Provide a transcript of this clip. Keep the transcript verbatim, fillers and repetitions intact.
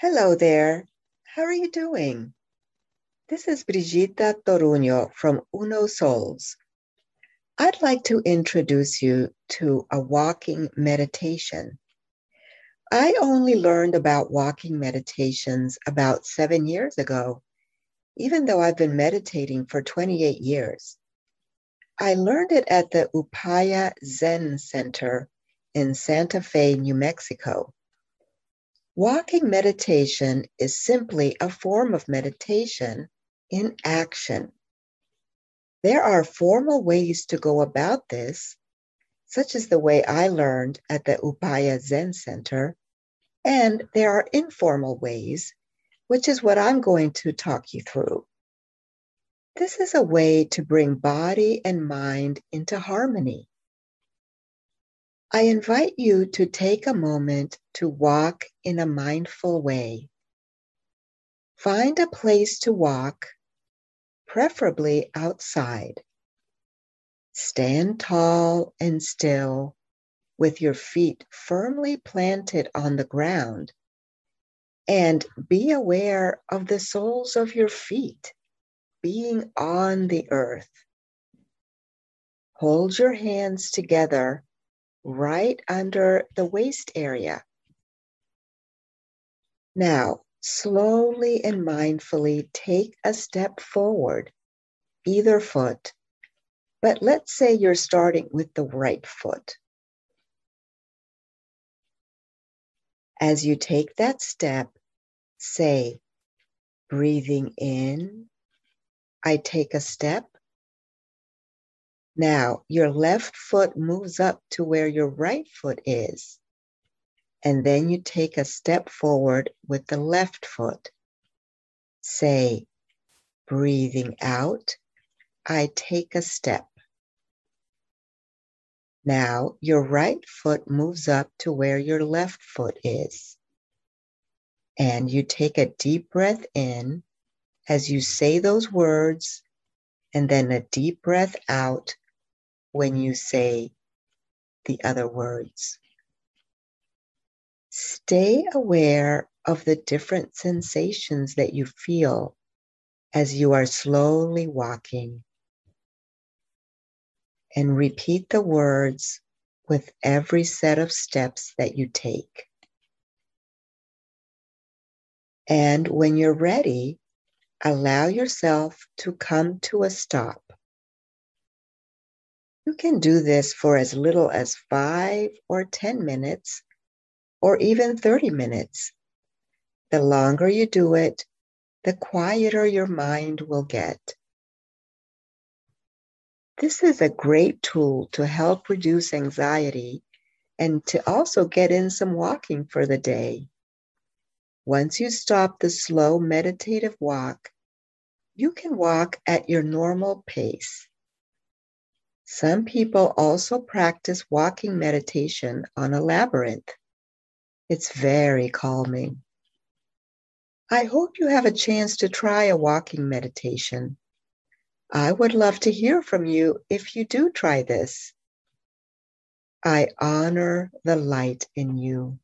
Hello there, how are you doing? This is Brigitte Toruño from Uno Souls. I'd like to introduce you to a walking meditation. I only learned about walking meditations about seven years ago, even though I've been meditating for twenty-eight years. I learned it at the Upaya Zen Center in Santa Fe, New Mexico. Walking meditation is simply a form of meditation in action. There are formal ways to go about this, such as the way I learned at the Upaya Zen Center, and there are informal ways, which is what I'm going to talk you through. This is a way to bring body and mind into harmony. I invite you to take a moment to walk in a mindful way. Find a place to walk, preferably outside. Stand tall and still with your feet firmly planted on the ground, and be aware of the soles of your feet being on the earth. Hold your hands together right under the waist area. Now, slowly and mindfully take a step forward, either foot, but let's say you're starting with the right foot. As you take that step, say, breathing in, I take a step. Now, your left foot moves up to where your right foot is, and then you take a step forward with the left foot. Say, breathing out, I take a step. Now, your right foot moves up to where your left foot is, and you take a deep breath in as you say those words, and then a deep breath out when you say the other words. Stay aware of the different sensations that you feel as you are slowly walking, and repeat the words with every set of steps that you take. And when you're ready, allow yourself to come to a stop. You can do this for as little as five or ten minutes, or even thirty minutes. The longer you do it, the quieter your mind will get. This is a great tool to help reduce anxiety and to also get in some walking for the day. Once you stop the slow meditative walk, you can walk at your normal pace. Some people also practice walking meditation on a labyrinth. It's very calming. I hope you have a chance to try a walking meditation. I would love to hear from you if you do try this. I honor the light in you.